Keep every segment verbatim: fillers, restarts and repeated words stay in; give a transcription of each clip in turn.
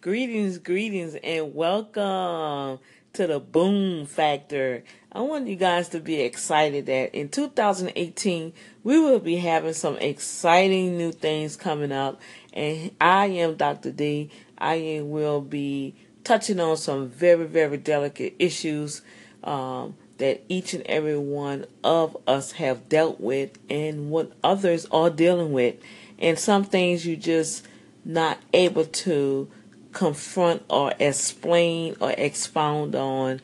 Greetings, greetings, and welcome to the Boom Factor. I want you guys to be excited that in two thousand eighteen, we will be having some exciting new things coming up. And I am Doctor D. I will be touching on some very, very delicate issues um, that each and every one of us have dealt with and what others are dealing with. And some things you just not able to confront or explain or expound on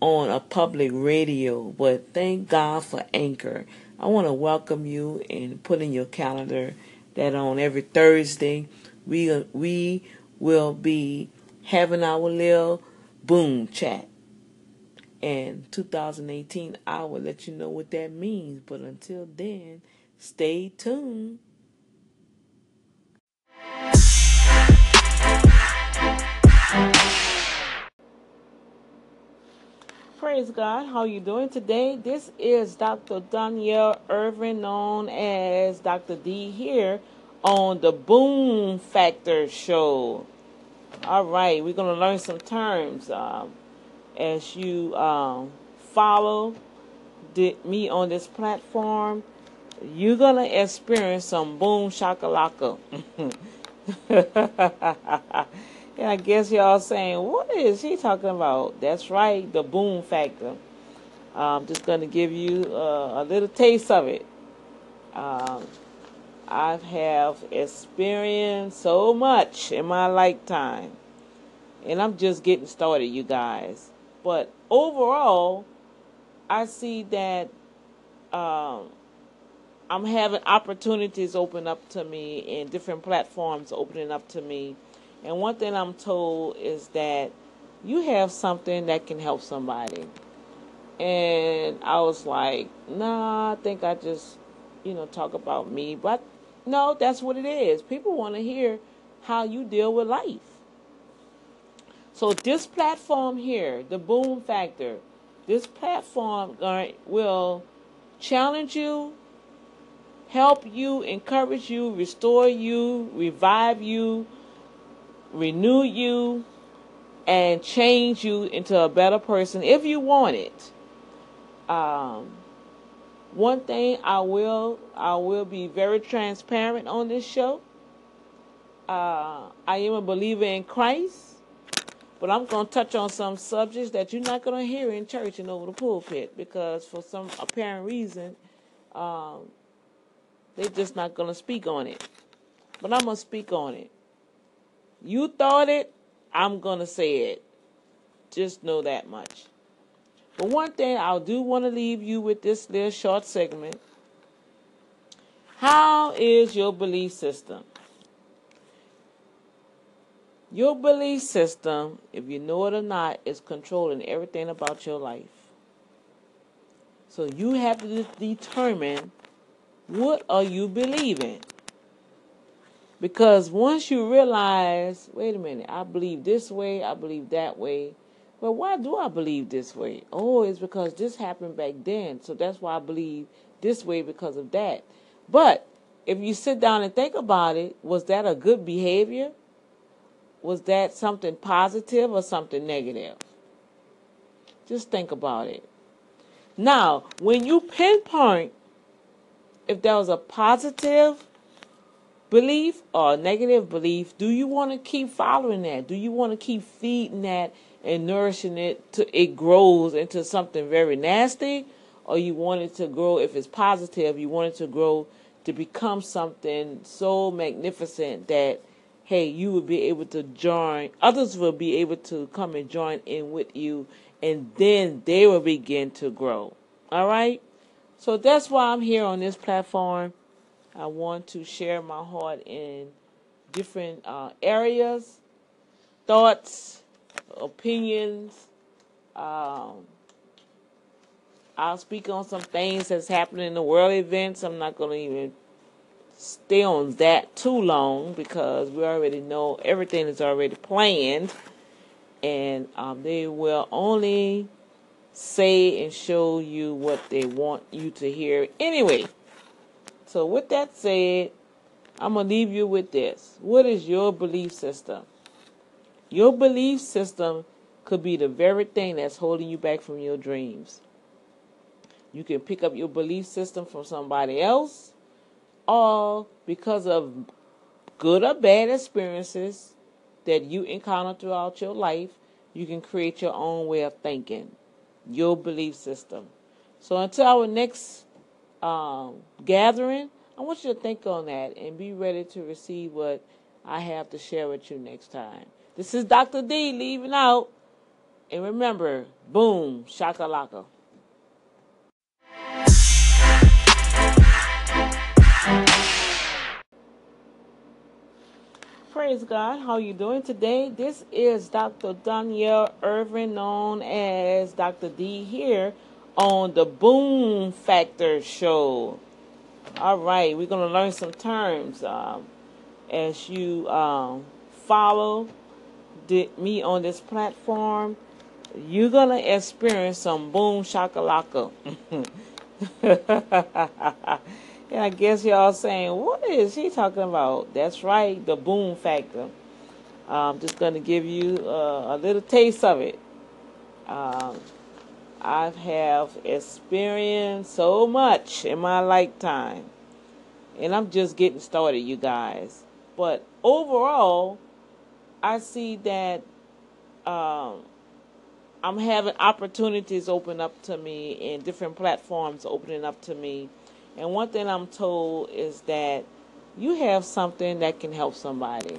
on a public radio, but thank God for Anchor. I want to welcome you and put in your calendar that on every Thursday we we will be having our little boom chat. And two thousand eighteen, I will let you know what that means. But until then, stay tuned. Praise God. How are you doing today? This is Doctor Danielle Irvin, known as Doctor D, here on the Boom Factor Show. All right, we're going to learn some terms um, as you um, follow the, me on this platform. You're going to experience some boom shakalaka. And I guess y'all saying, what is he talking about? That's right, the boom factor. I'm just going to give you uh, a little taste of it. Um, I have experienced so much in my lifetime. And I'm just getting started, you guys. But overall, I see that um, I'm having opportunities open up to me and different platforms opening up to me. And one thing I'm told is that you have something that can help somebody. And I was like, nah, I think I just, you know, talk about me. But no, that's what it is. People want to hear how you deal with life. So this platform here, the Boom Factor, this platform will challenge you, help you, encourage you, restore you, revive you, renew you, and change you into a better person if you want it. Um, one thing I will, I will be very transparent on this show. Uh, I am a believer in Christ, but I'm going to touch on some subjects that you're not going to hear in church and over the pulpit because for some apparent reason, um, they're just not going to speak on it. But I'm going to speak on it. You thought it, I'm going to say it. Just know that much. But one thing I do want to leave you with this little short segment. How is your belief system? Your belief system, if you know it or not, is controlling everything about your life. So you have to determine what are you believing. Because once you realize, wait a minute, I believe this way, I believe that way. Well, why do I believe this way? Oh, it's because this happened back then. So that's why I believe this way because of that. But if you sit down and think about it, was that a good behavior? Was that something positive or something negative? Just think about it. Now, when you pinpoint if there was a positive belief or negative belief, do you want to keep following that? Do you want to keep feeding that and nourishing it till it grows into something very nasty? Or you want it to grow, if it's positive, you want it to grow to become something so magnificent that, hey, you will be able to join, others will be able to come and join in with you, and then they will begin to grow. All right? So that's why I'm here on this platform. I want to share my heart in different uh, areas, thoughts, opinions. Um, I'll speak on some things that's happening in the world events. I'm not going to even stay on that too long because we already know everything is already planned. And um, they will only say and show you what they want you to hear anyway. So with that said, I'm going to leave you with this. What is your belief system? Your belief system could be the very thing that's holding you back from your dreams. You can pick up your belief system from somebody else, all because of good or bad experiences that you encounter throughout your life. You can create your own way of thinking, your belief system. So until our next um, gathering, I want you to think on that and be ready to receive what I have to share with you next time. This is Doctor D leaving out. And remember, boom, shakalaka. Praise God. How are you doing today? This is Doctor Danielle Irvin, known as Doctor D, here on the Boom Factor Show. All right, we're going to learn some terms um, as you um, follow the, me on this platform. You're going to experience some boom shakalaka. And I guess y'all saying, what is he talking about? That's right, the boom factor. I'm just going to give you uh, a little taste of it. Um, I have experienced so much in my lifetime. And I'm just getting started, you guys. But overall, I see that um, I'm having opportunities open up to me and different platforms opening up to me. And one thing I'm told is that you have something that can help somebody.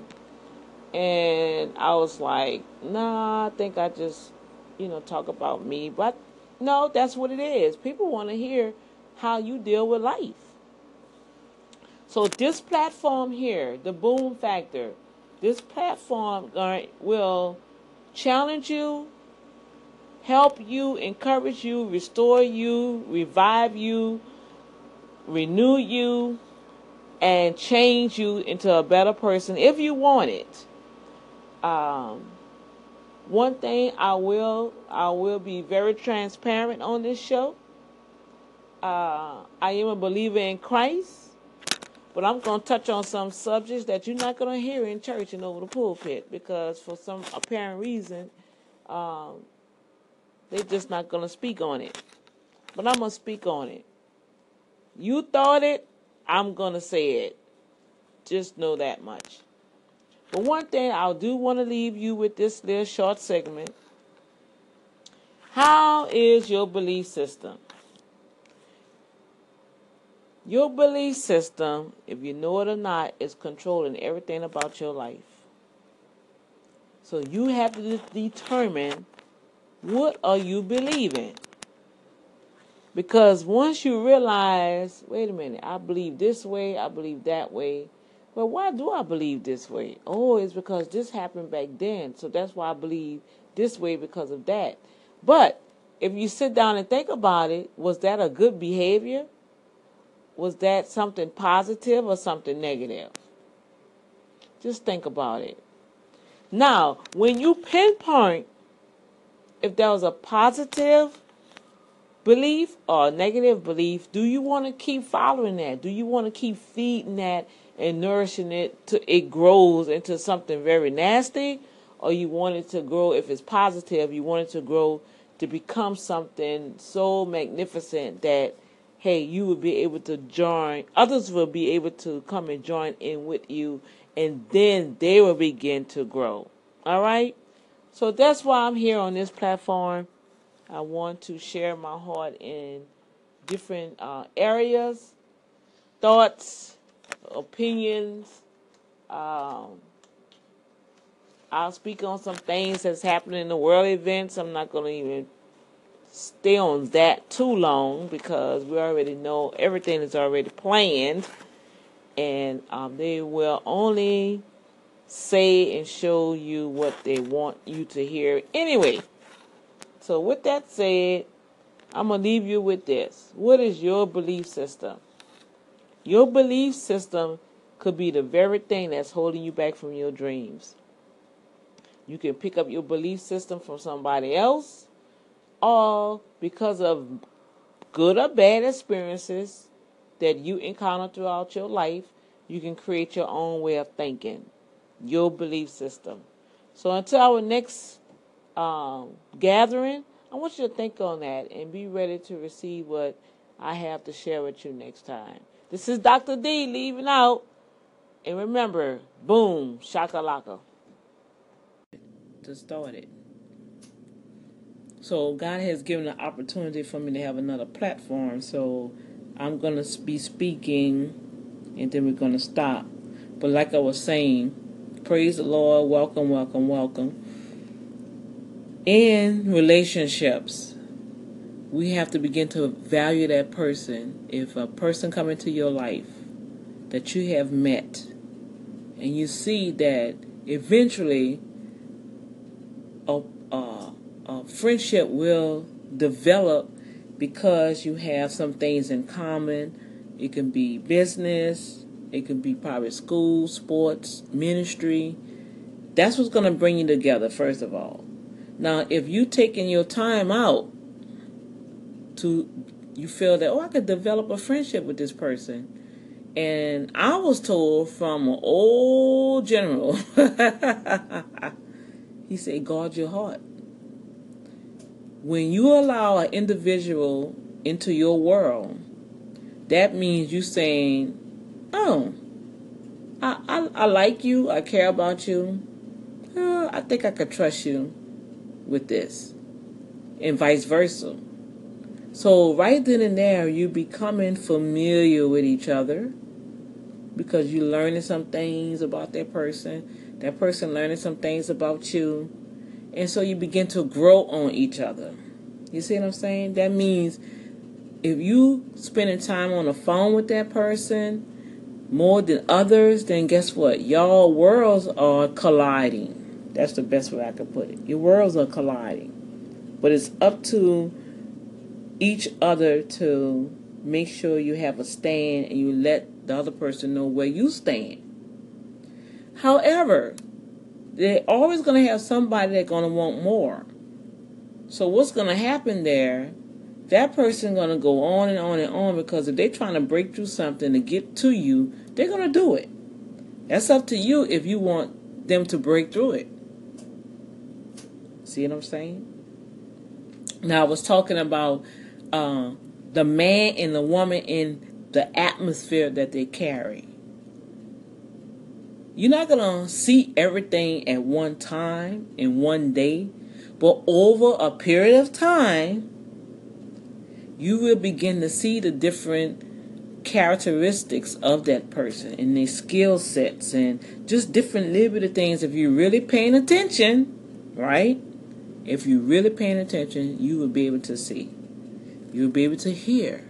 And I was like, nah, I think I just, you know, talk about me. But no, that's what it is. People want to hear how you deal with life. So this platform here, the Boom Factor, this platform will challenge you, help you, encourage you, restore you, revive you, renew you, and change you into a better person if you want it. Um, one thing I will, I will be very transparent on this show. Uh, I am a believer in Christ, but I'm going to touch on some subjects that you're not going to hear in church and over the pulpit because for some apparent reason, um, they're just not going to speak on it. But I'm going to speak on it. You thought it, I'm going to say it. Just know that much. But one thing I do want to leave you with this little short segment. How is your belief system? Your belief system, if you know it or not, is controlling everything about your life. So you have to determine what are you believing. Because once you realize, wait a minute, I believe this way, I believe that way. Well, why do I believe this way? Oh, it's because this happened back then. So that's why I believe this way because of that. But if you sit down and think about it, was that a good behavior? Was that something positive or something negative? Just think about it. Now, when you pinpoint if there was a positive belief or negative belief, do you want to keep following that? Do you want to keep feeding that and nourishing it till it grows into something very nasty? Or you want it to grow, if it's positive, you want it to grow to become something so magnificent that, hey, you will be able to join, others will be able to come and join in with you, and then they will begin to grow. All right? So that's why I'm here on this platform. I want to share my heart in different uh, areas, thoughts, opinions. Um, I'll speak on some things that's happening in the world events. I'm not going to even stay on that too long because we already know everything is already planned. And um, they will only say and show you what they want you to hear anyway. So with that said, I'm going to leave you with this. What is your belief system? Your belief system could be the very thing that's holding you back from your dreams. You can pick up your belief system from somebody else, all because of good or bad experiences that you encounter throughout your life. You can create your own way of thinking, your belief system. So until our next um, gathering, I want you to think on that and be ready to receive what I have to share with you next time. This is Doctor D leaving out. And remember, boom, shakalaka. To start it. So God has given an opportunity for me to have another platform. So I'm going to be speaking and then we're going to stop. But like I was saying, praise the Lord, welcome, welcome, welcome. In relationships, we have to begin to value that person. If a person comes into your life that you have met, and you see that eventually a, a, a friendship will develop because you have some things in common. It can be business, it can be private school, sports, ministry. That's what's going to bring you together, first of all. Now, if you taking your time out to, you feel that, oh, I could develop a friendship with this person. And I was told from an old general, he said, guard your heart. When you allow an individual into your world, that means you saying, oh, I, I, I like you, I care about you, uh, I think I could trust you with this, and vice versa. So right then and there, you becoming familiar with each other because you learning some things about that person, that person learning some things about you, and so you begin to grow on each other. You see what I'm saying? That means if you spending time on the phone with that person more than others, then guess what? Y'all worlds are colliding. That's the best way I could put it. Your worlds are colliding. But it's up to each other to make sure you have a stand and you let the other person know where you stand. However, they're always going to have somebody that's going to want more. So what's going to happen there, that person's going to go on and on and on, because if they're trying to break through something to get to you, they're going to do it. That's up to you if you want them to break through it. See what I'm saying? Now, I was talking about uh, the man and the woman in the atmosphere that they carry. You're not going to see everything at one time, in one day, but over a period of time, you will begin to see the different characteristics of that person and their skill sets and just different little bit of things if you're really paying attention, right? If you're really paying attention, you will be able to see. You'll be able to hear.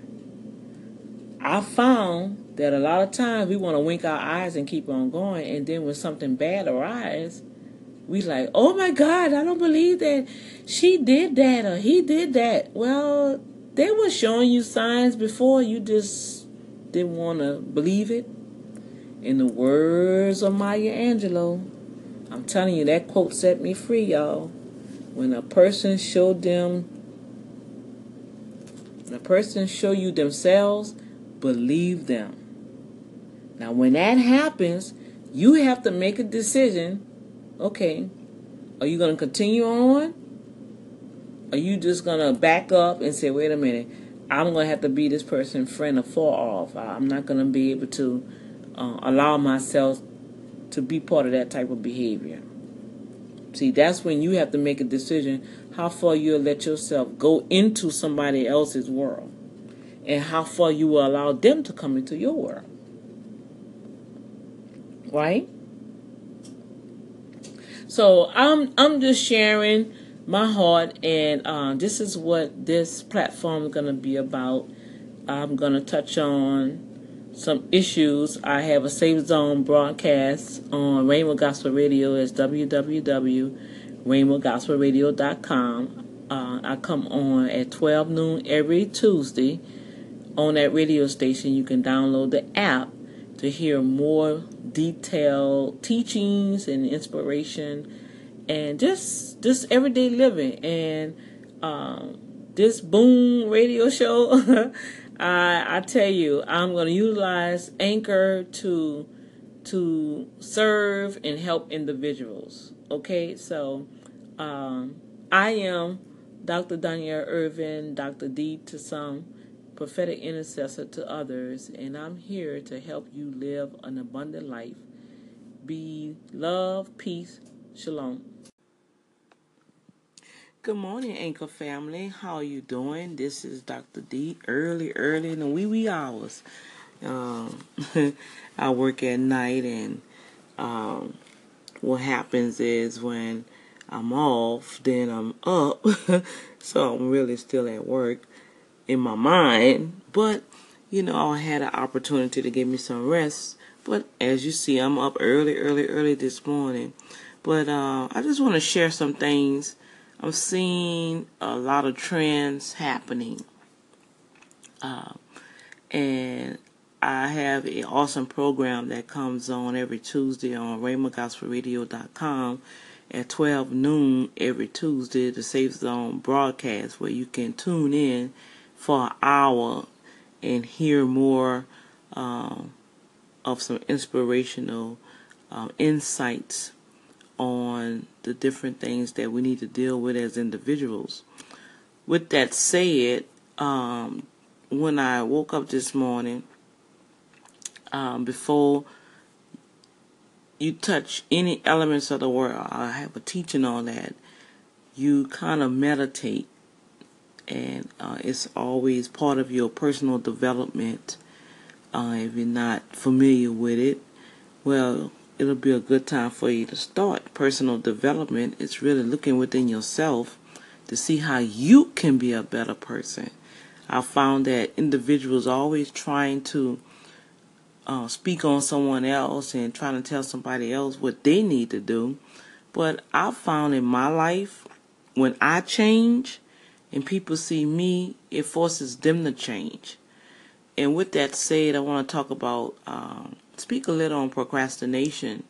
I found that a lot of times we want to wink our eyes and keep on going. And then when something bad arises, we like, oh my God, I don't believe that she did that or he did that. Well, they were showing you signs before. You just didn't want to believe it. In the words of Maya Angelou, I'm telling you, that quote set me free, y'all. When a person showed them, when a person show you themselves, believe them. Now, when that happens, you have to make a decision. Okay, are you going to continue on? Are you just going to back up and say, wait a minute, I'm going to have to be this person friend or fall off. I'm not going to be able to uh, allow myself to be part of that type of behavior. See, that's when you have to make a decision how far you'll let yourself go into somebody else's world and how far you will allow them to come into your world. Right? So I'm I'm just sharing my heart, and uh, this is what this platform is going to be about. I'm going to touch on some issues. I have a Safe Zone broadcast on Rainbow Gospel Radio. It's w w w dot rainbow gospel radio dot com. Uh, I come on at twelve noon every Tuesday on that radio station. You can download the app to hear more detailed teachings and inspiration and just just everyday living. And um, this Boom radio show, I, I tell you, I'm going to utilize Anchor to to serve and help individuals. Okay, so um, I am Doctor Danielle Irvin, Doctor D to some, prophetic intercessor to others, and I'm here to help you live an abundant life. Be love, peace, shalom. Good morning, Anchor family. How are you doing? This is Doctor D. Early, early in the wee wee hours. Um, I work at night, and um, what happens is when I'm off, then I'm up, so I'm really still at work in my mind, but, you know, I had an opportunity to give me some rest, but as you see, I'm up early, early, early this morning, but uh, I just want to share some things. I'm seeing a lot of trends happening, uh, and I have an awesome program that comes on every Tuesday on Rainbow Gospel Radio dot com at twelve noon every Tuesday, the Safe Zone broadcast, where you can tune in for an hour and hear more um, of some inspirational um, insights on the different things that we need to deal with as individuals. With that said, um, when I woke up this morning, um, before you touch any elements of the world, I have a teaching on that, you kind of meditate, and uh, it's always part of your personal development. Uh, if you're not familiar with it, well, it'll be a good time for you to start. Personal development, it's really looking within yourself to see how you can be a better person. I found that individuals are always trying to uh, speak on someone else and trying to tell somebody else what they need to do. But I found in my life, when I change, and people see me, it forces them to change. And with that said, I want to talk about, um, speak a little on procrastination.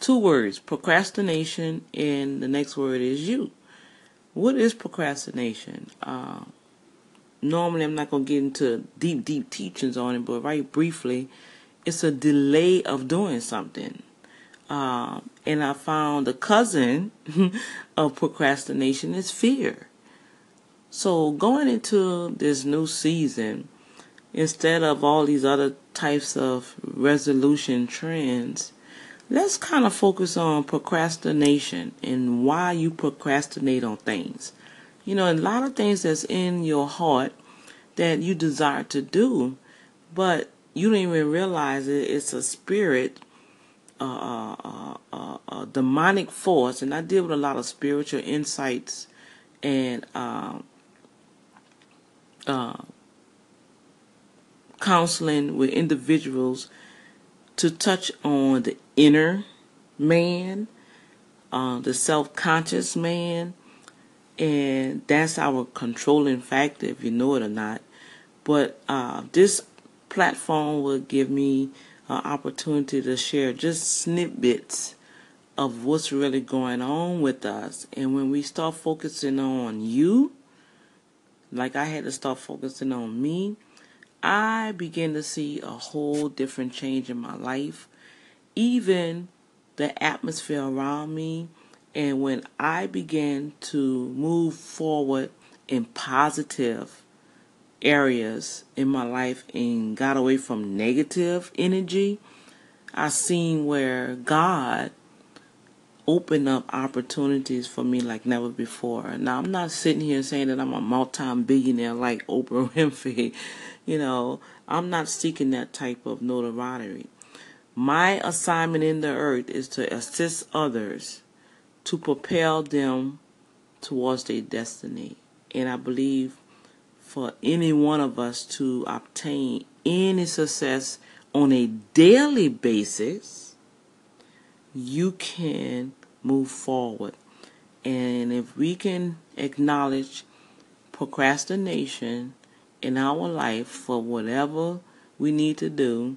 Two words, procrastination, and the next word is you. What is procrastination? Uh, normally, I'm not going to get into deep, deep teachings on it, but right briefly, it's a delay of doing something. Uh, and I found the cousin of procrastination is fear. So going into this new season, instead of all these other types of resolution trends, let's kind of focus on procrastination and why you procrastinate on things. You know, a lot of things that's in your heart that you desire to do, but you don't even realize it. It's a spirit. A uh, uh, uh, uh, demonic force, and I deal with a lot of spiritual insights and uh, uh, counseling with individuals to touch on the inner man, uh, the self-conscious man, and that's our controlling factor, if you know it or not. But uh, this platform will give me an opportunity to share just snippets of what's really going on with us. And when we start focusing on you, like I had to start focusing on me, I began to see a whole different change in my life, even the atmosphere around me. And when I began to move forward in positive areas in my life and got away from negative energy, I seen where God opened up opportunities for me like never before. Now, I'm not sitting here saying that I'm a multi-billionaire like Oprah Winfrey. You know, I'm not seeking that type of notoriety. My assignment in the earth is to assist others to propel them towards their destiny. And I believe for any one of us to obtain any success on a daily basis, you can move forward. And if we can acknowledge procrastination in our life for whatever we need to do,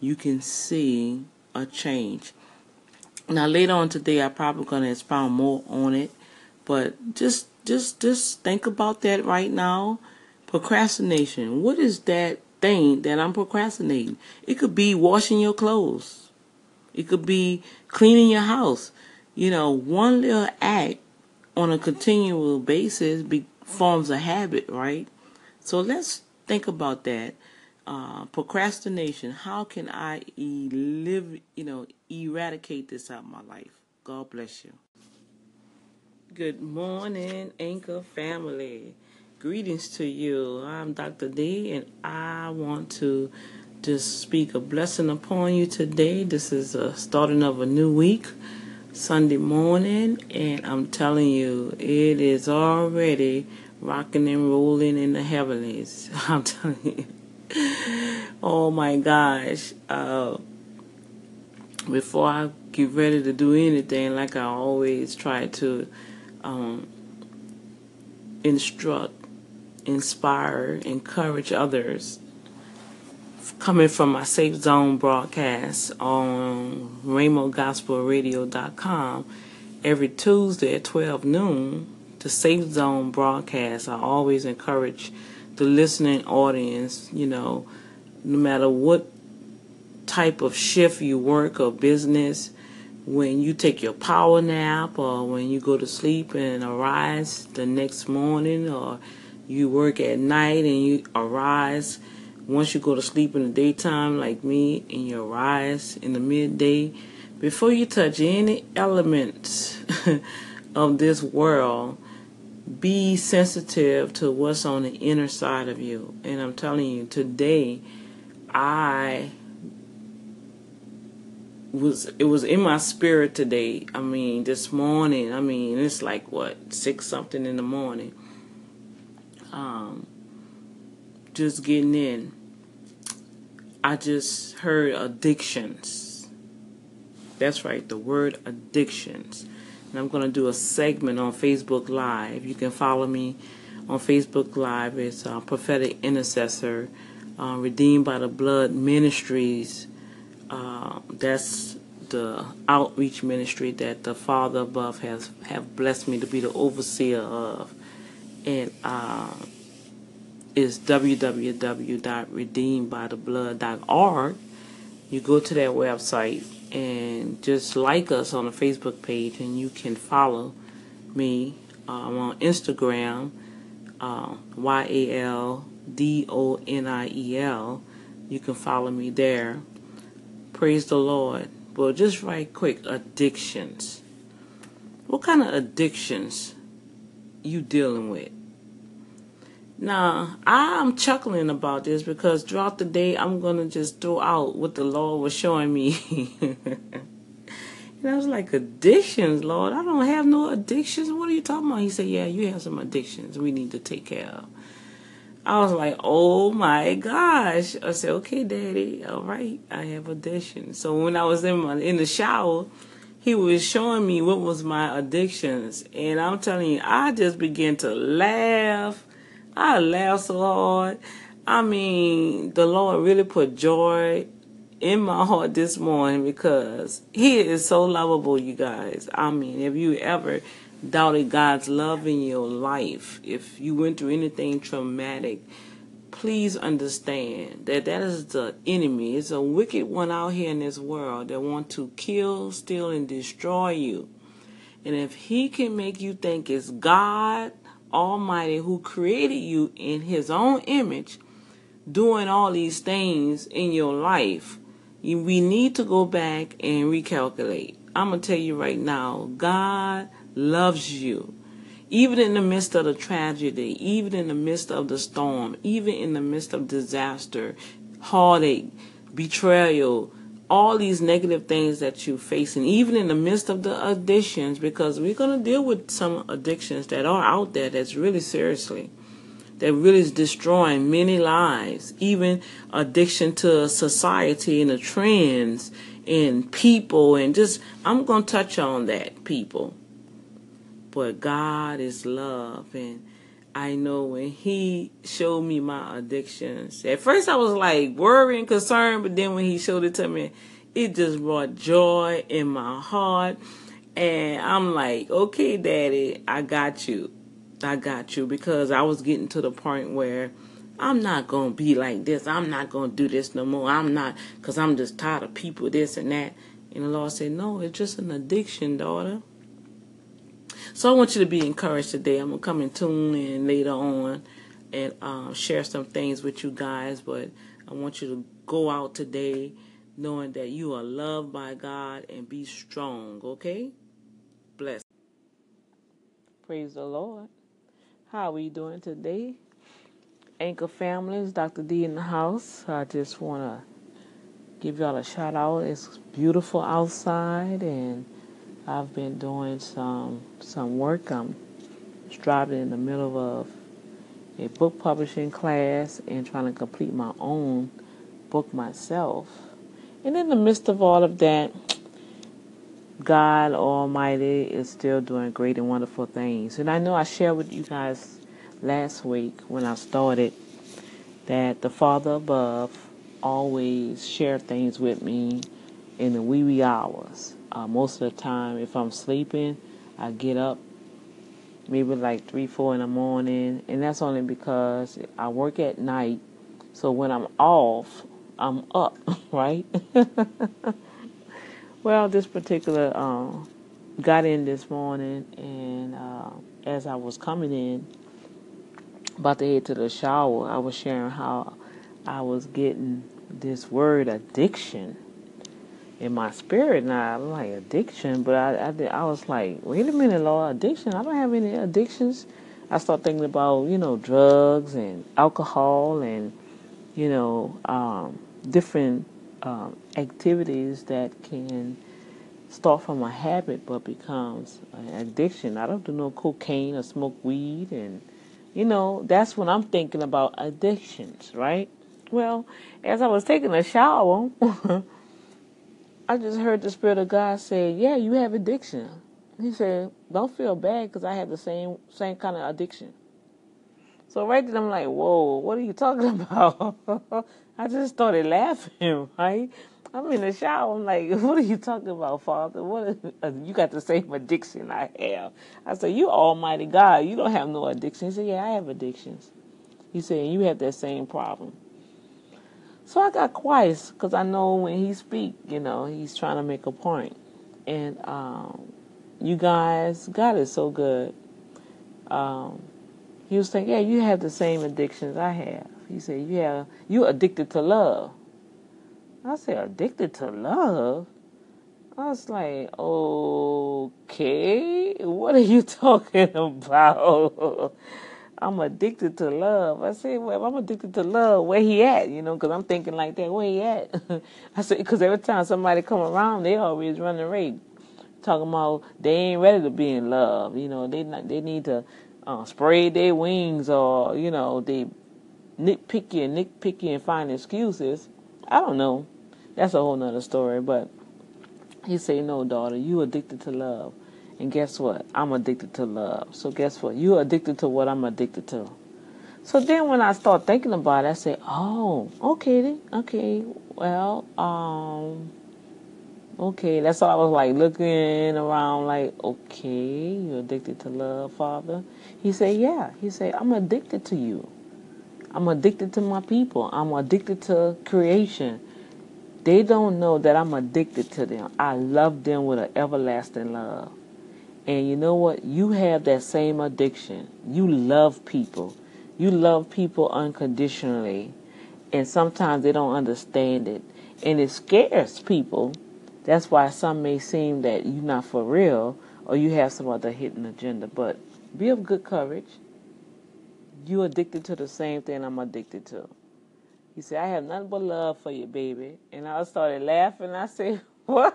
you can see a change. Now, later on today, I'm probably going to expound more on it, but just just just think about that right now. Procrastination, what is that thing that I'm procrastinating. It could be washing your clothes. It could be cleaning your house. You know, one little act on a continual basis be, forms a habit, right? So let's think about that. Uh, procrastination. How can I eliv- you know, eradicate this out of my life? God bless you. Good morning, Anchor family. Greetings to you. I'm Doctor D, and I want to just speak a blessing upon you today. This is a starting of a new week, Sunday morning, and I'm telling you, it is already rocking and rolling in the heavenlies. I'm telling you. Oh my gosh. Uh, before I get ready to do anything, like I always try to um, instruct, inspire, encourage others. Coming from my Safe Zone broadcast on Rainbow Gospel Radio dot com every Tuesday at twelve noon, the Safe Zone broadcast, I always encourage the listening audience, you know, no matter what type of shift you work or business, when you take your power nap or when you go to sleep and arise the next morning, or you work at night and you arise once you go to sleep in the daytime like me, and you rise in the midday, before you touch any element of this world, be sensitive to what's on the inner side of you. And I'm telling you, today, I was, it was in my spirit today. I mean, this morning, I mean, it's like, what, six something in the morning. Um, just getting in. I just heard addictions. That's right, the word addictions. And I'm going to do a segment on Facebook Live. You can follow me on Facebook Live. It's uh, Prophetic Intercessor, uh, Redeemed by the Blood Ministries. Uh, that's the outreach ministry that the Father above has have blessed me to be the overseer of. And uh, it's w w w dot redeemed by the blood dot org. You go to that website and just like us on the Facebook page, and you can follow me. I'm on Instagram, uh, Y A L D O N I E L. You can follow me there. Praise the Lord. Well, just right quick, addictions. What kind of addictions you dealing with? Now, I'm chuckling about this because throughout the day, I'm going to just throw out what the Lord was showing me. And I was like, addictions, Lord? I don't have no addictions. What are you talking about? He said, yeah, you have some addictions we need to take care of. I was like, oh my gosh. I said, okay, Daddy, all right, I have addictions. So when I was in, my, in the shower, He was showing me what was my addictions. And I'm telling you, I just began to laugh. I laughed so hard. I mean, the Lord really put joy in my heart this morning because He is so lovable, you guys. I mean, if you ever doubted God's love in your life, if you went through anything traumatic, please understand that that is the enemy. It's a wicked one out here in this world that wants to kill, steal, and destroy you. And if he can make you think it's God Almighty who created you in His own image doing all these things in your life, we need to go back and recalculate. I'm going to tell you right now, God loves you. Even in the midst of the tragedy, even in the midst of the storm, even in the midst of disaster, heartache, betrayal, all these negative things that you face, and even in the midst of the addictions, because we're going to deal with some addictions that are out there that's really seriously, that really is destroying many lives, even addiction to society and the trends and people, and just, I'm going to touch on that, people. But God is love, and I know when He showed me my addictions, at first I was like worried and concerned, but then when He showed it to me, it just brought joy in my heart, and I'm like, okay, Daddy, I got you. I got you, because I was getting to the point where I'm not going to be like this. I'm not going to do this no more. I'm not, because I'm just tired of people, this and that. And the Lord said, no, it's just an addiction, daughter. So I want you to be encouraged today. I'm going to come and tune in later on and um, share some things with you guys. But I want you to go out today knowing that you are loved by God and be strong, okay? Bless. Praise the Lord. How are we doing today? Anchor families, Doctor D in the house. I just want to give y'all a shout out. It's beautiful outside, and I've been doing some some work. I'm striving in the middle of a book publishing class and trying to complete my own book myself. And in the midst of all of that, God Almighty is still doing great and wonderful things. And I know I shared with you guys last week when I started that the Father above always shared things with me in the wee wee hours. Uh, most of the time, if I'm sleeping, I get up maybe like three, four in the morning. And that's only because I work at night. So when I'm off, I'm up, right? Well, this particular um, got in this morning, and uh, as I was coming in, about to head to the shower, I was sharing how I was getting this word addiction in my spirit. Now, I'm like, addiction, but I, I, did, I was like, wait a minute, Lord, addiction? I don't have any addictions. I start thinking about, you know, drugs and alcohol and, you know, um, different um, activities that can start from a habit but becomes an addiction. I don't do no cocaine or smoke weed, and, you know, that's when I'm thinking about addictions, right? Well, as I was taking a shower, I just heard the Spirit of God say, yeah, you have addiction. He said, don't feel bad because I have the same same kind of addiction. So right then I'm like, whoa, what are you talking about? I just started laughing, right? I'm in the shower. I'm like, what are you talking about, Father? What is, you got the same addiction I have. I said, you Almighty God, you don't have no addiction. He said, yeah, I have addictions. He said, and you have that same problem. So I got quiet because I know when he speak, you know, he's trying to make a point. And um, you guys, God is so good. Um, he was saying, yeah, you have the same addictions I have. He said, yeah, you're addicted to love. I said, addicted to love? I was like, okay, what are you talking about? I'm addicted to love. I said, well, if I'm addicted to love, where he at? You know, because I'm thinking like that, where he at? I said, because every time somebody come around, they always run the rate. Talking about they ain't ready to be in love. You know, they not, they need to uh, spread their wings, or, you know, they nitpicky and nitpicky and find excuses. I don't know. That's a whole nother story. But he said, no, daughter, you addicted to love. And guess what? I'm addicted to love. So guess what? You're addicted to what I'm addicted to. So then when I start thinking about it, I say, oh, okay then. Okay, well, um, okay. That's all I was like looking around like, okay, you're addicted to love, Father. He said, yeah. He said, I'm addicted to you. I'm addicted to my people. I'm addicted to creation. They don't know that I'm addicted to them. I love them with an everlasting love. And you know what? You have that same addiction. You love people. You love people unconditionally. And sometimes they don't understand it. And it scares people. That's why some may seem that you're not for real or you have some other hidden agenda. But be of good courage. You're addicted to the same thing I'm addicted to. He said, I have nothing but love for you, baby. And I started laughing. I said, what?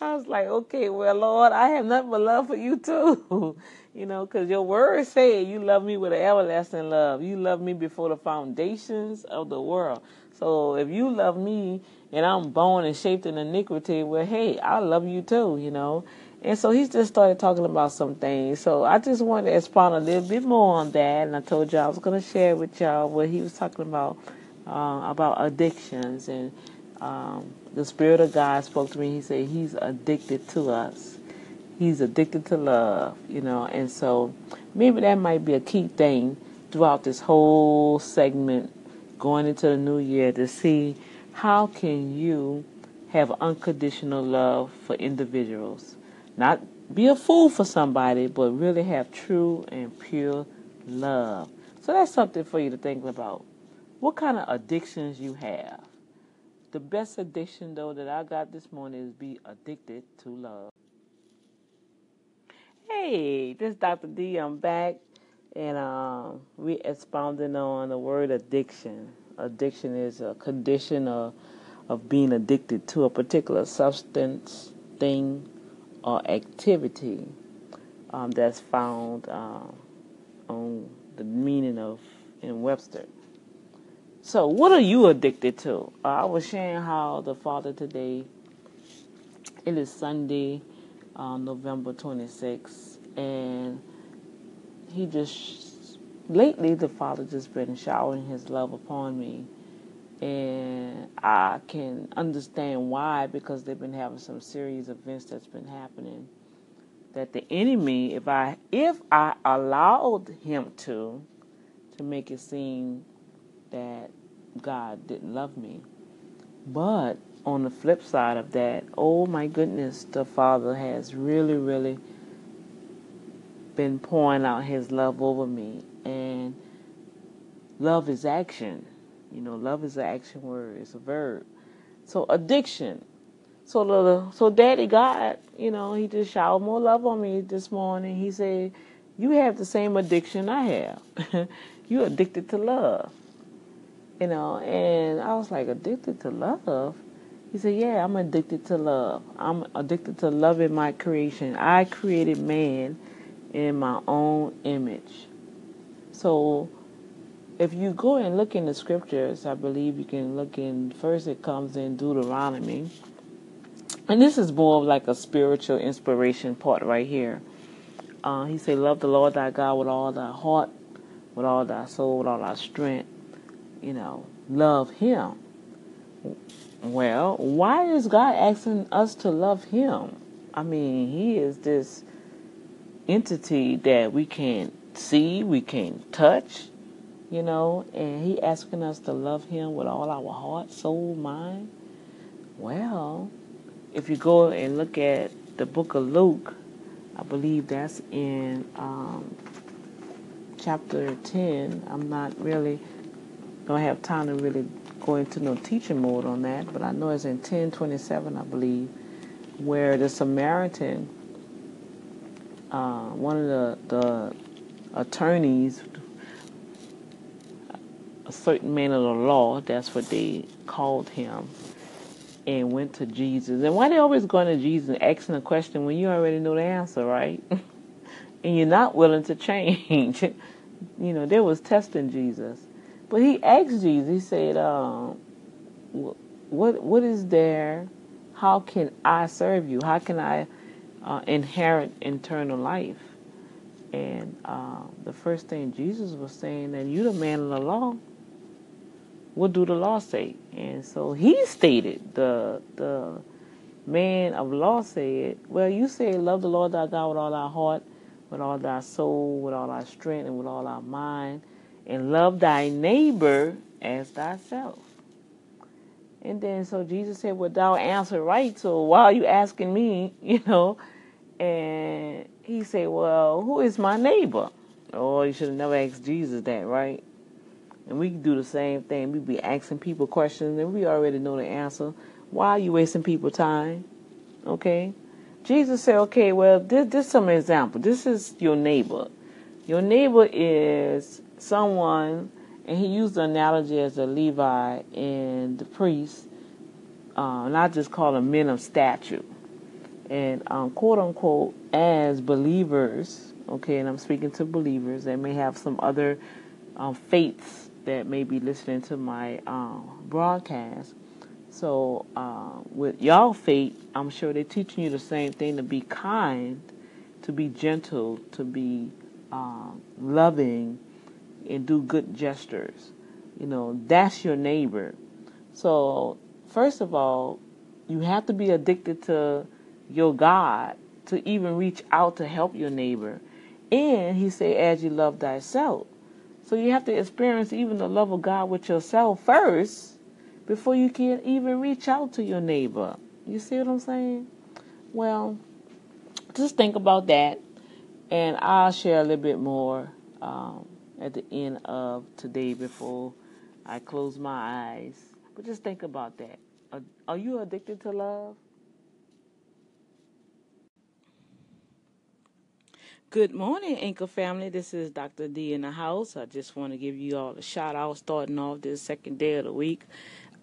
I was like, okay, well, Lord, I have nothing but love for you, too. You know, because your word said you love me with an everlasting love. You love me before the foundations of the world. So if you love me and I'm born and shaped in iniquity, well, hey, I love you, too, you know. And so he just started talking about some things. So I just wanted to expound a little bit more on that. And I told y'all I was going to share with y'all what he was talking about, uh, about addictions and Um, the Spirit of God spoke to me. He said he's addicted to us. He's addicted to love, you know. And so maybe that might be a key thing throughout this whole segment going into the new year to see how can you have unconditional love for individuals. Not be a fool for somebody, but really have true and pure love. So that's something for you to think about. What kind of addictions you have? The best addiction, though, that I got this morning is be addicted to love. Hey, this is Doctor D. I'm back, and um, we're expounding on the word addiction. Addiction is a condition of, of being addicted to a particular substance, thing, or activity um, that's found um, on the meaning of in Webster. So what are you addicted to? Uh, I was sharing how the Father today, it is Sunday, uh, November twenty-sixth, and he just, lately the Father just been showering his love upon me. And I can understand why, because they've been having some serious events that's been happening. That the enemy, if I if I allowed him to, to make it seem that God didn't love me. But on the flip side of that, oh my goodness, the Father has really, really been pouring out his love over me. And love is action. You know, love is an action word. It's a verb. So addiction. So the, so Daddy God, you know, he just showered more love on me this morning. He said, you have the same addiction I have. You're addicted to love. You know, and I was like, addicted to love? He said, yeah, I'm addicted to love. I'm addicted to loving my creation. I created man in my own image. So if you go and look in the scriptures, I believe you can look in, first it comes in Deuteronomy. And this is more of like a spiritual inspiration part right here. Uh, he said, love the Lord thy God with all thy heart, with all thy soul, with all thy strength. You know, love him. Well, why is God asking us to love him? I mean, he is this entity that we can't see, we can't touch. You know, and he asking us to love him with all our heart, soul, mind. Well, if you go and look at the book of Luke, I believe that's in um, chapter ten. I'm not really going to have time to really go into no teaching mode on that, but I know it's in ten twenty-seven, I believe, where the Samaritan, uh, one of the, the attorneys, a certain man of the law, that's what they called him, and went to Jesus. And why they always going to Jesus and asking a question when you already know the answer, right? And you're not willing to change. You know, they was testing Jesus. But he asked Jesus, he said, um, what, what is there? How can I serve you? How can I uh, inherit eternal life? And uh, the first thing Jesus was saying, that you the man of the law. What do the law say? And so he stated, the the man of law said, well, you say love the Lord thy God with all thy heart, with all thy soul, with all thy strength, and with all thy mind, and love thy neighbor as thyself. And then so Jesus said, well, thou answer right, so why are you asking me, you know? And he said, well, who is my neighbor? Oh, you should have never asked Jesus that, right? And we do the same thing. We be asking people questions, and we already know the answer. Why are you wasting people's time? Okay? Jesus said, okay, well, this is some example. This is your neighbor. Your neighbor is someone, and he used the analogy as a Levi and the priest, uh, and I just call them men of stature. And um, quote unquote, as believers, okay, and I'm speaking to believers that may have some other um, faiths that may be listening to my um, broadcast. So uh, with y'all faith, I'm sure they're teaching you the same thing, to be kind, to be gentle, to be um, loving, and do good gestures. You know, that's your neighbor. So first of all, you have to be addicted to your God to even reach out to help your neighbor. And he said, as you love thyself. So you have to experience even the love of God with yourself first before you can even reach out to your neighbor. You see what I'm saying? Well, just think about that, and I'll share a little bit more um, at the end of today before I close my eyes. But just think about that. Are, are you addicted to love? Good morning, Anchor family. This is Doctor D in the house. I just want to give you all a shout out starting off this second day of the week.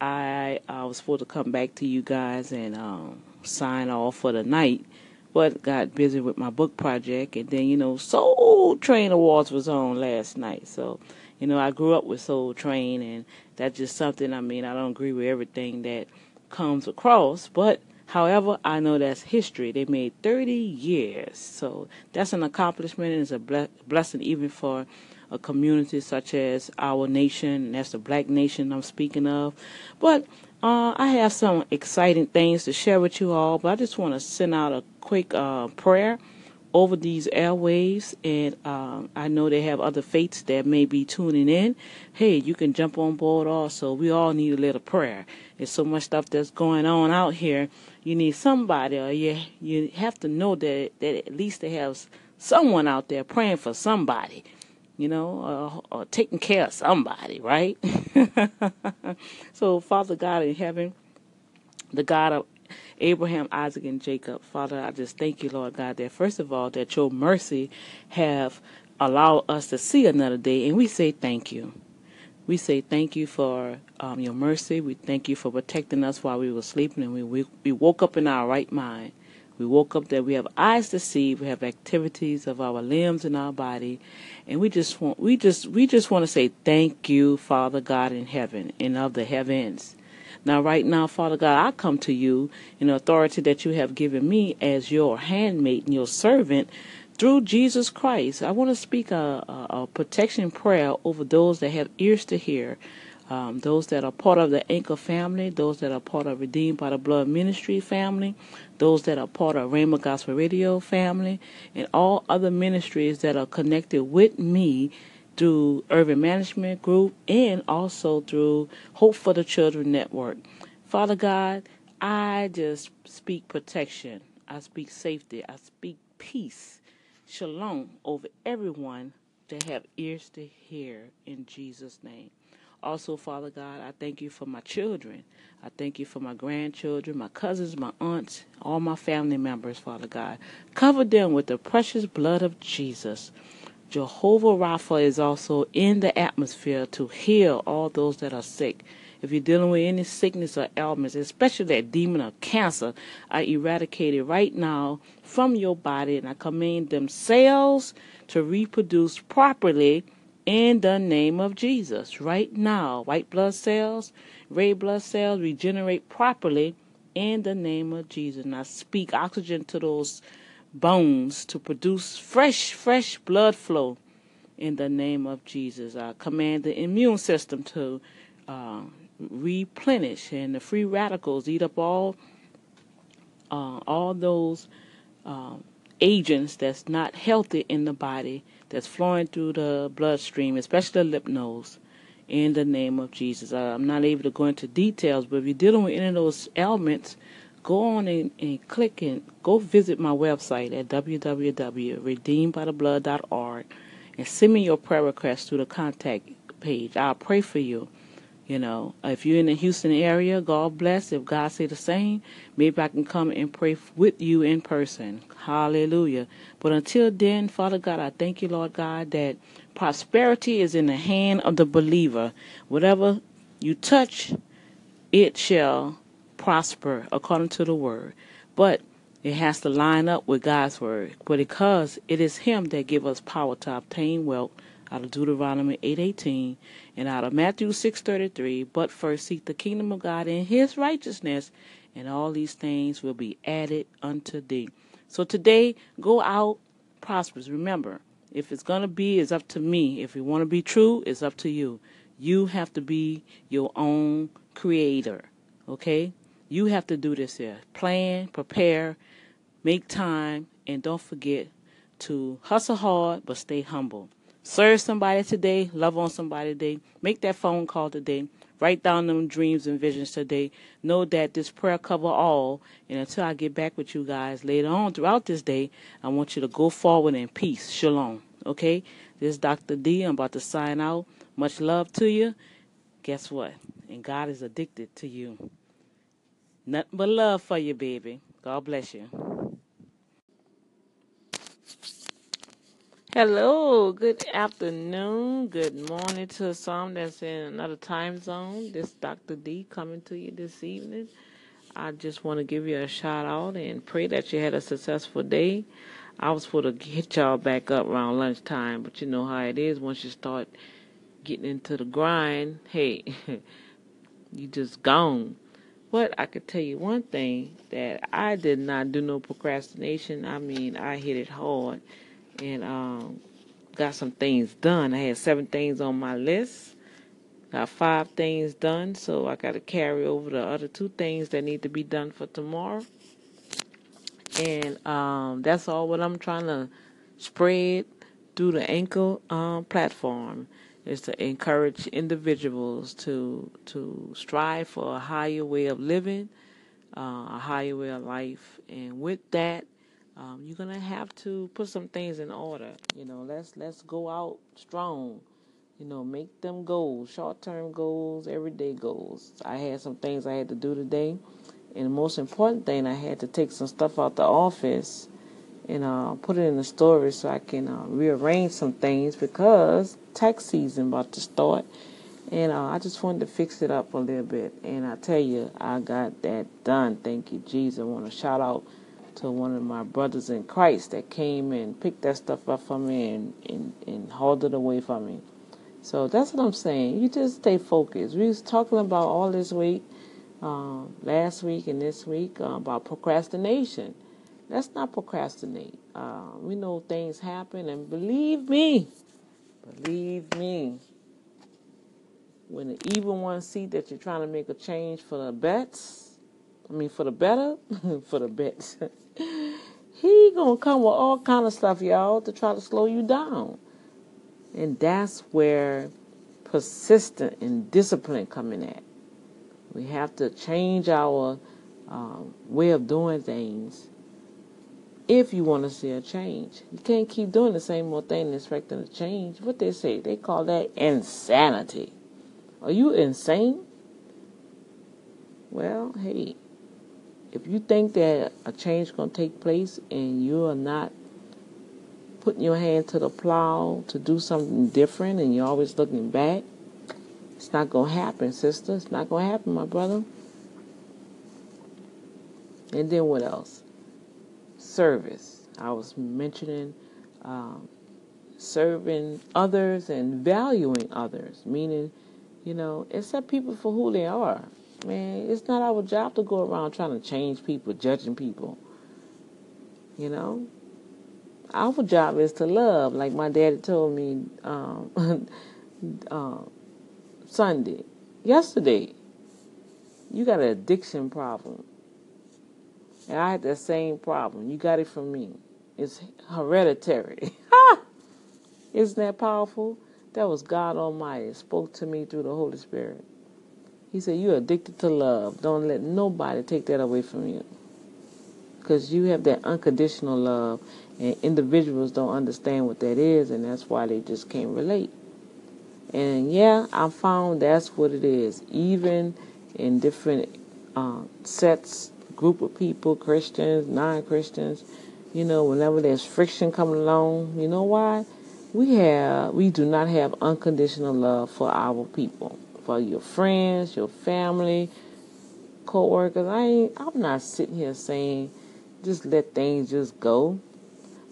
I, I was supposed to come back to you guys and um, sign off for the night, but got busy with my book project. And then, you know, Soul Train Awards was on last night. So, you know, I grew up with Soul Train, and that's just something, I mean, I don't agree with everything that comes across, but however, I know that's history. They made thirty years. So that's an accomplishment, and it's a ble- blessing even for a community such as our nation. And that's the black nation I'm speaking of. But uh, I have some exciting things to share with you all. But I just want to send out a quick uh, prayer over these airwaves, and um, I know they have other faiths that may be tuning in. Hey, you can jump on board also. We all need a little prayer. There's so much stuff that's going on out here. You need somebody, or you, you have to know that, that at least they have someone out there praying for somebody, you know, or, or taking care of somebody, right? So, Father God in heaven, the God of Abraham, Isaac, and Jacob. Father, I just thank you, Lord God, that first of all, that your mercy have allowed us to see another day, and we say thank you. We say thank you for um, your mercy. We thank you for protecting us while we were sleeping, and we, we, we woke up in our right mind. We woke up that we have eyes to see, we have activities of our limbs and our body, and we just want we just we just want to say thank you, Father God in heaven and of the heavens. Now, right now, Father God, I come to you in the authority that you have given me as your handmaid and your servant through Jesus Christ. I want to speak a, a, a protection prayer over those that have ears to hear, um, those that are part of the Anchor family, those that are part of Redeemed by the Blood Ministry family, those that are part of Rainbow Gospel Radio family, and all other ministries that are connected with me through Urban Management Group, and also through Hope for the Children Network. Father God, I just speak protection. I speak safety. I speak peace. Shalom over everyone that have ears to hear in Jesus' name. Also, Father God, I thank you for my children. I thank you for my grandchildren, my cousins, my aunts, all my family members, Father God. Cover them with the precious blood of Jesus. Jehovah Rapha is also in the atmosphere to heal all those that are sick. If you're dealing with any sickness or ailments, especially that demon of cancer, I eradicate it right now from your body, and I command them cells to reproduce properly in the name of Jesus. Right now, white blood cells, red blood cells regenerate properly in the name of Jesus. And I speak oxygen to those bones to produce fresh, fresh blood flow in the name of Jesus. I command the immune system to uh, replenish, and the free radicals eat up all uh, all those um, agents that's not healthy in the body, that's flowing through the bloodstream, especially the lymph nodes, in the name of Jesus. Uh, I'm not able to go into details, but if you're dealing with any of those ailments, go on and, and click and go visit my website at w w w dot redeemed by the blood dot org and send me your prayer request through the contact page. I'll pray for you. You know, if you're in the Houston area, God bless. If God say the same, maybe I can come and pray f- with you in person. Hallelujah. But until then, Father God, I thank you, Lord God, that prosperity is in the hand of the believer. Whatever you touch, it shall prosper according to the word, but it has to line up with God's word. But because it is him that give us power to obtain wealth, out of Deuteronomy eight eighteen and out of Matthew six thirty-three, but first seek the kingdom of God and his righteousness, and all these things will be added unto thee. So today, go out prosperous. Remember, if it's going to be, it's up to me. If you want to be true, it's up to you. You have to be your own creator, okay? You have to do this here. Plan, prepare, make time, and don't forget to hustle hard, but stay humble. Serve somebody today. Love on somebody today. Make that phone call today. Write down them dreams and visions today. Know that this prayer cover all. And until I get back with you guys later on throughout this day, I want you to go forward in peace. Shalom. Okay? This is Doctor D. I'm about to sign out. Much love to you. Guess what? And God is addicted to you. Nothing but love for you, baby. God bless you. Hello, good afternoon, good morning to some that's in another time zone. This is Doctor D coming to you this evening. I just want to give you a shout out and pray that you had a successful day. I was supposed to get y'all back up around lunchtime, but you know how it is once you start getting into the grind. Hey, you just gone. But I could tell you one thing, that I did not do no procrastination. I mean, I hit it hard. And um, got some things done. I had seven things on my list. Got five things done. So I got to carry over the other two things that need to be done for tomorrow. And um, that's all what I'm trying to spread through the Anchor um, platform. Is to encourage individuals to, to strive for a higher way of living, uh, a higher way of life. And with that, Um, you're gonna have to put some things in order. You know, let's let's go out strong. You know, make them goals, short-term goals, everyday goals. I had some things I had to do today, and the most important thing, I had to take some stuff out the office and uh, put it in the storage so I can uh, rearrange some things because tax season about to start, and uh, I just wanted to fix it up a little bit. And I tell you, I got that done. Thank you, Jesus. I want to shout out to one of my brothers in Christ that came and picked that stuff up for me and, and, and hauled it away from me. So that's what I'm saying. You just stay focused. We was talking about all this week, uh, last week and this week, uh, about procrastination. Let's not procrastinate. Uh, we know things happen, and believe me, believe me, when the evil ones see that you're trying to make a change for the bets, I mean, for the better, for the best. He gonna come with all kind of stuff, y'all, to try to slow you down. And that's where persistent and discipline come in at. We have to change our um, way of doing things if you want to see a change. You can't keep doing the same old thing and expecting a change. What they say, they call that insanity. Are you insane? Well, hey. If you think that a change is going to take place and you are not putting your hand to the plow to do something different and you're always looking back, it's not going to happen, sister. It's not going to happen, my brother. And then what else? Service. I was mentioning um, serving others and valuing others, meaning, you know, accept people for who they are. Man, it's not our job to go around trying to change people, judging people. You know? Our job is to love. Like my daddy told me um, uh, Sunday, yesterday, you got an addiction problem. And I had that same problem. You got it from me. It's hereditary. Isn't that powerful? That was God Almighty. It spoke to me through the Holy Spirit. He said, you're addicted to love. Don't let nobody take that away from you. Because you have that unconditional love, and individuals don't understand what that is, and that's why they just can't relate. And yeah, I found that's what it is. Even in different uh, sets, group of people, Christians, non-Christians, you know, whenever there's friction coming along, you know why? We have, we do not have unconditional love for our people. For your friends, your family, co-workers. I ain't, I'm not sitting here saying just let things just go.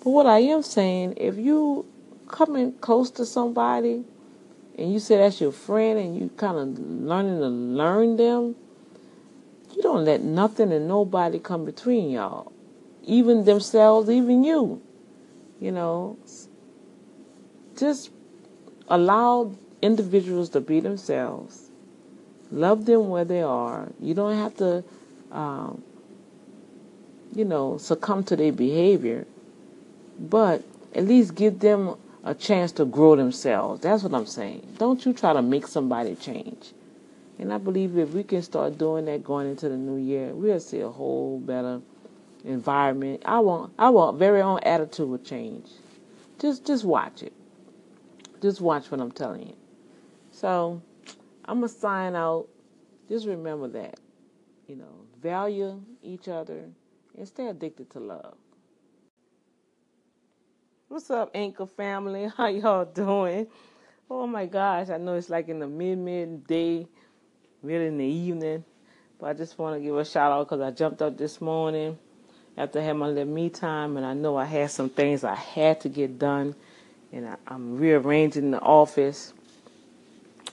But what I am saying, if you come in close to somebody and you say that's your friend and you kind of learning to learn them, you don't let nothing and nobody come between y'all. Even themselves, even you. You know, just allow individuals to be themselves. Love them where they are. You don't have to, um, you know, succumb to their behavior, but at least give them a chance to grow themselves. That's what I'm saying. Don't you try to make somebody change. And I believe if we can start doing that going into the new year, we'll see a whole better environment. I want I want very own attitude will change. Just just watch it. Just watch what I'm telling you. So I'm gonna sign out. Just remember that. You know, value each other and stay addicted to love. What's up, Anchor family? How y'all doing? Oh my gosh, I know it's like in the mid-midday, really in the evening, but I just want to give a shout out because I jumped up this morning after I had my little me time, and I know I had some things I had to get done, and I, I'm rearranging the office.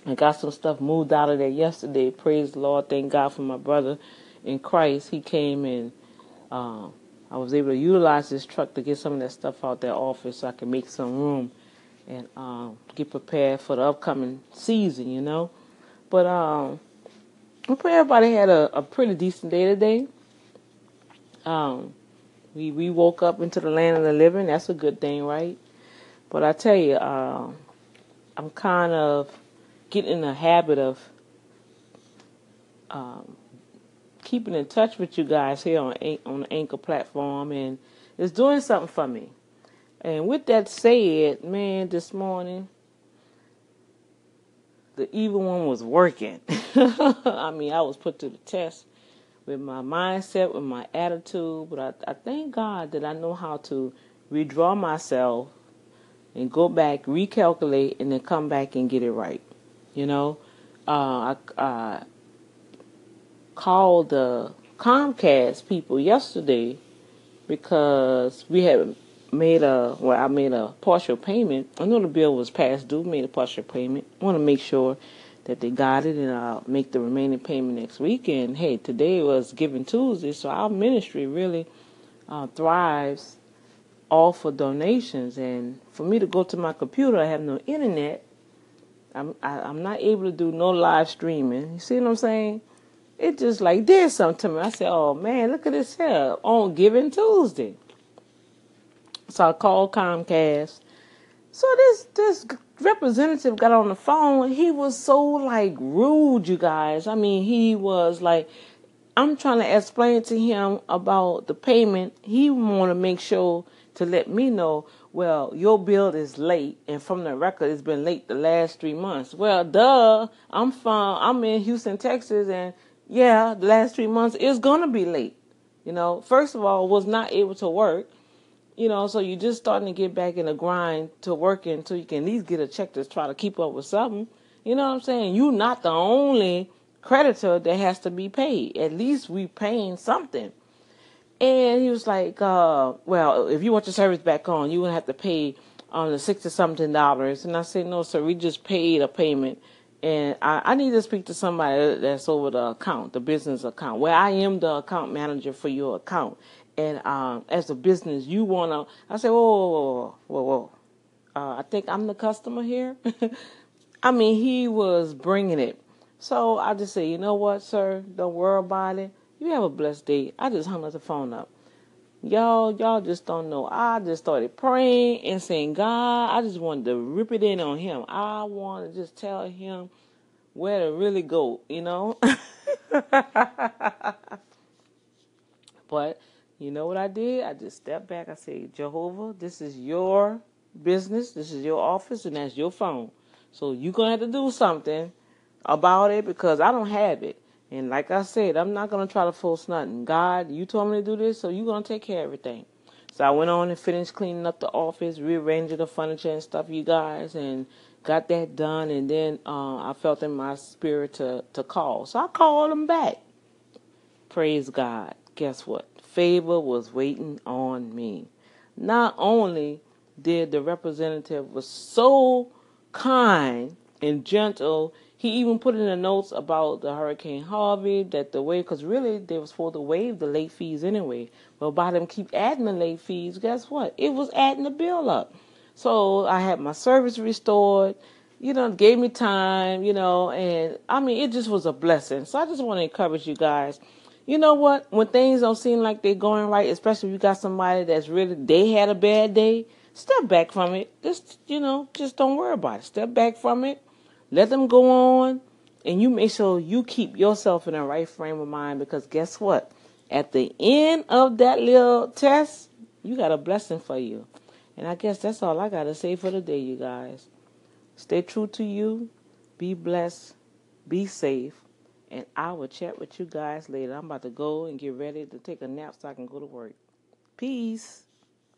I got some stuff moved out of there yesterday. Praise the Lord. Thank God for my brother in Christ. He came and uh, I was able to utilize this truck to get some of that stuff out their office so I could make some room and um, get prepared for the upcoming season, you know. But um, I pray everybody had a, a pretty decent day today. Um, we, we woke up into the land of the living. That's a good thing, right? But I tell you, uh, I'm kind of getting in the habit of um, keeping in touch with you guys here on on the Anchor platform, and it's doing something for me. And with that said, man, this morning, the evil one was working. I mean, I was put to the test with my mindset, with my attitude, but I, I thank God that I know how to redraw myself and go back, recalculate, and then come back and get it right. You know, uh, I, I called the Comcast people yesterday because we had made a, well, I made a partial payment. I know the bill was past due, made a partial payment. I want to make sure that they got it, and I'll make the remaining payment next week. And, hey, today was Giving Tuesday, so our ministry really uh, thrives all for donations. And for me to go to my computer, I have no internet. I'm I, I'm not able to do no live streaming. You see what I'm saying? It just like did something to me. I said, oh, man, look at this here on Giving Tuesday. So I called Comcast. So this this representative got on the phone. He was so, like, rude, you guys. I mean, he was like, I'm trying to explain to him about the payment. He want to make sure to let me know, well, your bill is late, and from the record, it's been late the last three months. Well, duh, I'm from, I'm in Houston, Texas, and yeah, the last three months is gonna be late. You know, first of all, was not able to work. You know, so you're just starting to get back in the grind to working until you can at least get a check to try to keep up with something. You know what I'm saying? You're not the only creditor that has to be paid. At least we paying something. And he was like, uh, well, if you want your service back on, you're going to have to pay um, the sixty something dollars. And I said, no, sir, we just paid a payment. And I, I need to speak to somebody that's over the account, the business account, where I am the account manager for your account. And um, as a business, you want to, I said, whoa, whoa, whoa, whoa, whoa. Uh, I think I'm the customer here. I mean, he was bringing it. So I just said, you know what, sir, don't worry about it. You have a blessed day. I just hung up the phone up. Y'all, y'all just don't know. I just started praying and saying, God, I just wanted to rip it in on him. I want to just tell him where to really go, you know. But you know what I did? I just stepped back. I said, Jehovah, this is your business. This is your office, and that's your phone. So you're going to have to do something about it because I don't have it. And like I said, I'm not going to try to force nothing. God, you told me to do this, so you're going to take care of everything. So I went on and finished cleaning up the office, rearranging the furniture and stuff, you guys, and got that done. And then uh, I felt in my spirit to, to call. So I called him back. Praise God. Guess what? Favor was waiting on me. Not only did the representative was so kind and gentle, he even put in the notes about the Hurricane Harvey, that the wave, because really they were supposed to waive the late fees anyway. But by them keep adding the late fees, guess what? It was adding the bill up. So I had my service restored, you know, gave me time, you know, and I mean, it just was a blessing. So I just want to encourage you guys. You know what? When things don't seem like they're going right, especially if you got somebody that's really, they had a bad day, Step back from it. Just, you know, just don't worry about it. Step back from it. Let them go on. And you make sure you keep yourself in the right frame of mind, because guess what? At the end of that little test, you got a blessing for you. And I guess that's all I got to say for the day, you guys. Stay true to you. Be blessed. Be safe. And I will chat with you guys later. I'm about to go and get ready to take a nap so I can go to work. Peace.